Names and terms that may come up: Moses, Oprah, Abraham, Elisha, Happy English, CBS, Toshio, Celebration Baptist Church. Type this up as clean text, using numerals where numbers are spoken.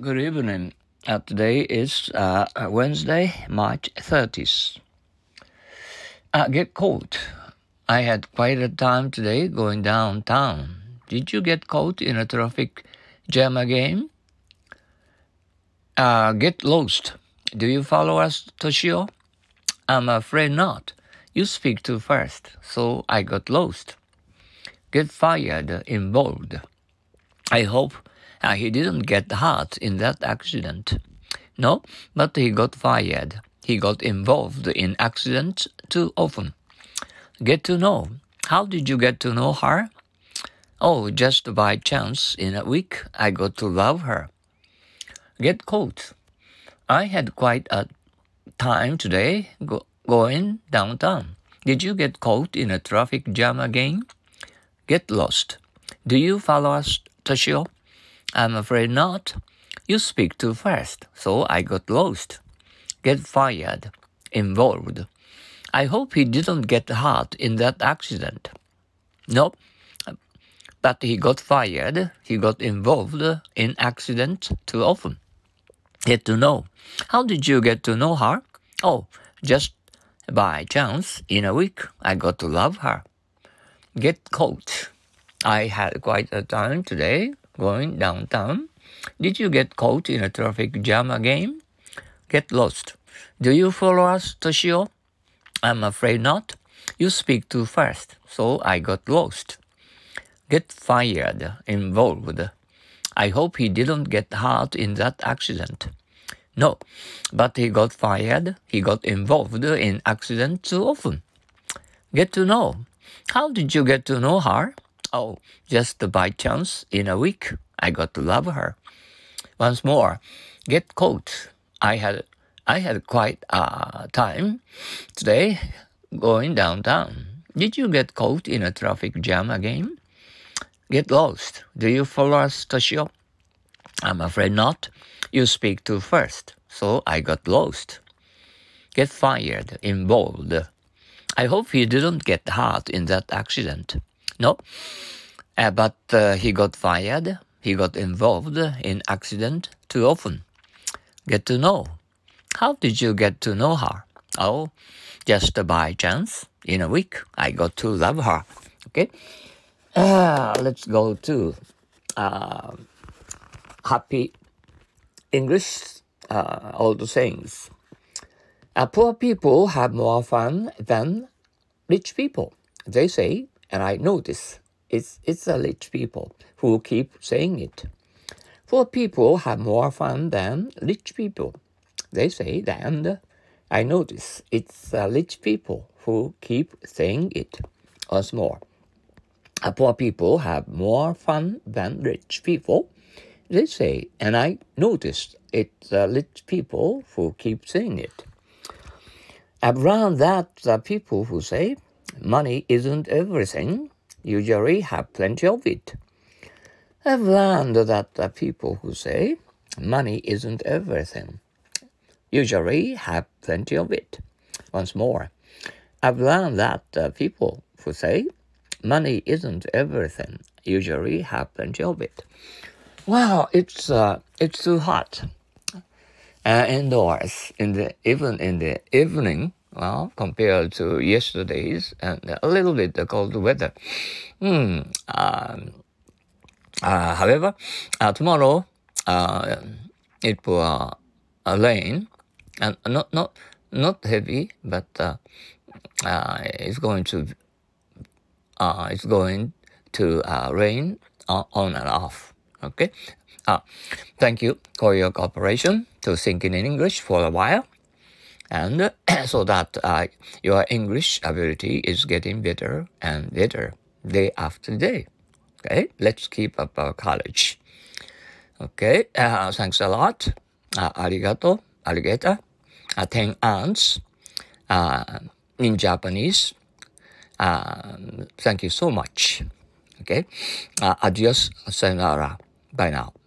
Good evening. Today is Wednesday, March 30th. Get cold. I had quite a time today going downtown. Did you get caught in a traffic jam again? Get lost. Do you follow us, Toshio? I'm afraid not. You speak too fast, so I got lost. Get fired, involved. I hope he didn't get hurt in that accident. No, but he got fired. He got involved in accidents too often. Get to know. How did you get to know her? Oh, just by chance. In a week, I got to love her. Get caught. I had quite a time today going downtown. Did you get caught in a traffic jam again? Get lost. Do you follow us, Toshio? I'm afraid not. You speak too fast, so I got lost. Get fired. Involved. I hope he didn't get hurt in that accident. No, but he got fired. He got involved in accidents too often. Get to know. How did you get to know her? Oh, just by chance. In a week, I got to love her. Get caught. I had quite a time today going downtown. Did you get caught in a traffic jam again? Get lost. Do you follow us, Toshio?I'm afraid not. You speak too fast, so I got lost. Get fired, involved. I hope he didn't get hurt in that accident. No, but he got fired. He got involved in accidents too often. Get to know. How did you get to know her? Oh, just by chance. In a week, I got to love her. Once more, get caught. I had quite a time today going downtown. Did you get caught in a traffic jam again? Get lost. Do you follow us, Toshio? I'm afraid not. You speak too fast, so I got lost. Get fired, involved. I hope he didn't get hurt in that accident. No, but he got fired. He got involved in accident too often. Get to know.How did you get to know her? Oh, just by chance. In a week, I got to love her. Okay. Let's go to Happy English old sayings. Poor people have more fun than rich people. They say, and I notice, it's the rich people who keep saying it. Poor people have more fun than rich people.They say that, and I notice it's rich people who keep saying it. Once more, poor people have more fun than rich people. They say, and I notice it's rich people who keep saying it. Around that, the people who say money isn't everything usually have plenty of it. Around that, the people who say money isn't everything.Usually have plenty of it. Once more, I've learned that people who say money isn't everything usually have plenty of it. Wow, it's too hot indoors in the evening. Well, compared to yesterday's and a little bit cold weather. However, tomorrow it will rain.And not heavy, but it's going to rain on and off. Okay. Thank you for your cooperation to thinking in English for a while, and so that your English ability is getting better and better day after day. Okay. Let's keep up our courage. Okay. Thanks a lot. Arigato, alligator.Ten ants in Japanese. Thank you so much. Okay. Adios, sayonara. Bye now.